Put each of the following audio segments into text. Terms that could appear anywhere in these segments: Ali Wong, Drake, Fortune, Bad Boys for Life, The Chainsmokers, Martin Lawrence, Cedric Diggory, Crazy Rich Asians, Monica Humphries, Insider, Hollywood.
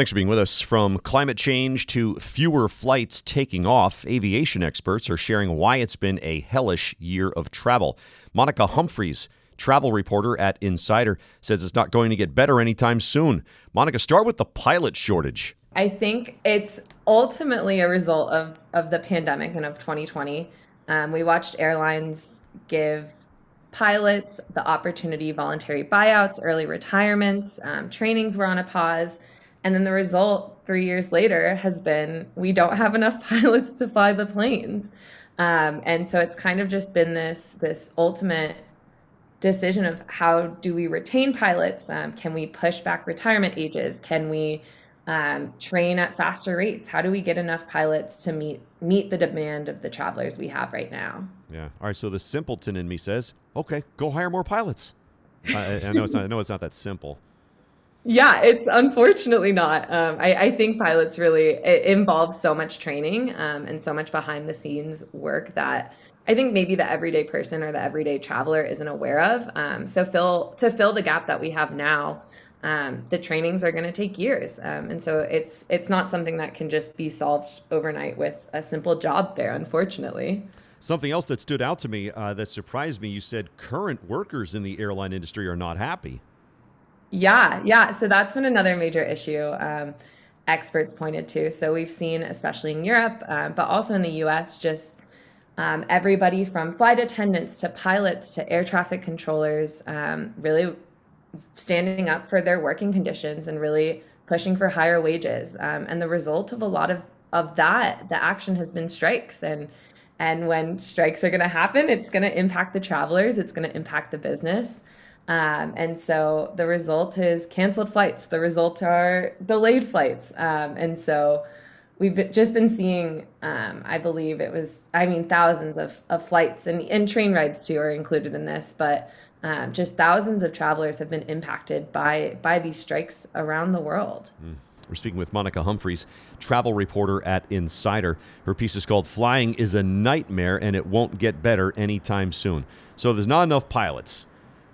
Thanks for being with us. From climate change to fewer flights taking off, aviation experts are sharing why it's been a hellish year of travel. Monica Humphries, travel reporter at Insider, says it's not going to get better anytime soon. Monica, start with the pilot shortage. I think it's ultimately a result of the pandemic and of 2020. We watched airlines give pilots the opportunity, voluntary buyouts, early retirements, trainings were on a pause. And then the result 3 years later has been, we don't have enough pilots to fly the planes. And so it's kind of just been this ultimate decision of how do we retain pilots? Can we push back retirement ages? Can we train at faster rates? How do we get enough pilots to meet the demand of the travelers we have right now? Yeah. All right. So the simpleton in me says, okay, go hire more pilots. I know it's not that simple. Yeah, it's unfortunately not. I think pilots really, it involves so much training and so much behind the scenes work that I think maybe the everyday person or the everyday traveler isn't aware of. So to fill the gap that we have now, the trainings are going to take years. And so it's not something that can just be solved overnight with a simple job fair, unfortunately. Something else that stood out to me that surprised me, you said current workers in the airline industry are not happy. Yeah. So that's been another major issue experts pointed to. So we've seen, especially in Europe, but also in the U.S., just everybody from flight attendants to pilots to air traffic controllers really standing up for their working conditions and really pushing for higher wages. And the result of a lot of that, the action has been strikes. And when strikes are going to happen, it's going to impact the travelers. It's going to impact the business. And so the result is canceled flights. The result are delayed flights. And so we've just been seeing, I believe it was, thousands of flights and train rides too are included in this, but just thousands of travelers have been impacted by these strikes around the world. We're speaking with Monica Humphries, travel reporter at Insider. Her piece is called Flying is a Nightmare and It Won't Get Better Anytime Soon. So there's not enough pilots.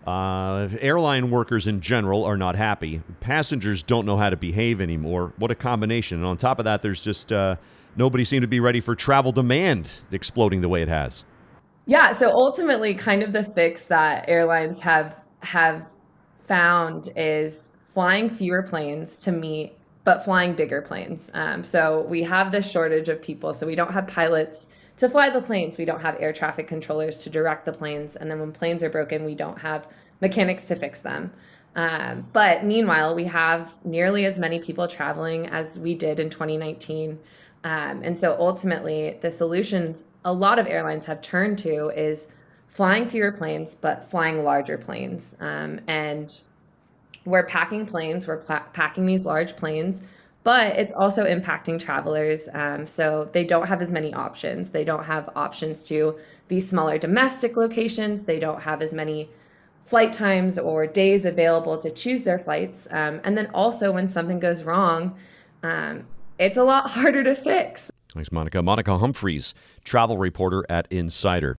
Airline workers in general are not happy. Passengers don't know how to behave anymore. What a combination. And on top of that, there's just nobody seemed to be ready for travel demand exploding the way it has. Yeah, so ultimately kind of the fix that airlines have found is flying fewer planes to meet, but flying bigger planes. So we have this shortage of people. So we don't have pilots to fly the planes. We don't have air traffic controllers to direct the planes. And then when planes are broken, we don't have mechanics to fix them. But meanwhile, we have nearly as many people traveling as we did in 2019. And so ultimately, the solutions a lot of airlines have turned to is flying fewer planes, but flying larger planes. And we're packing planes, we're packing these large planes, but it's also impacting travelers. So they don't have as many options. They don't have options to these smaller domestic locations. They don't have as many flight times or days available to choose their flights. And then also when something goes wrong, it's a lot harder to fix. Thanks, Monica. Monica Humphries, travel reporter at Insider.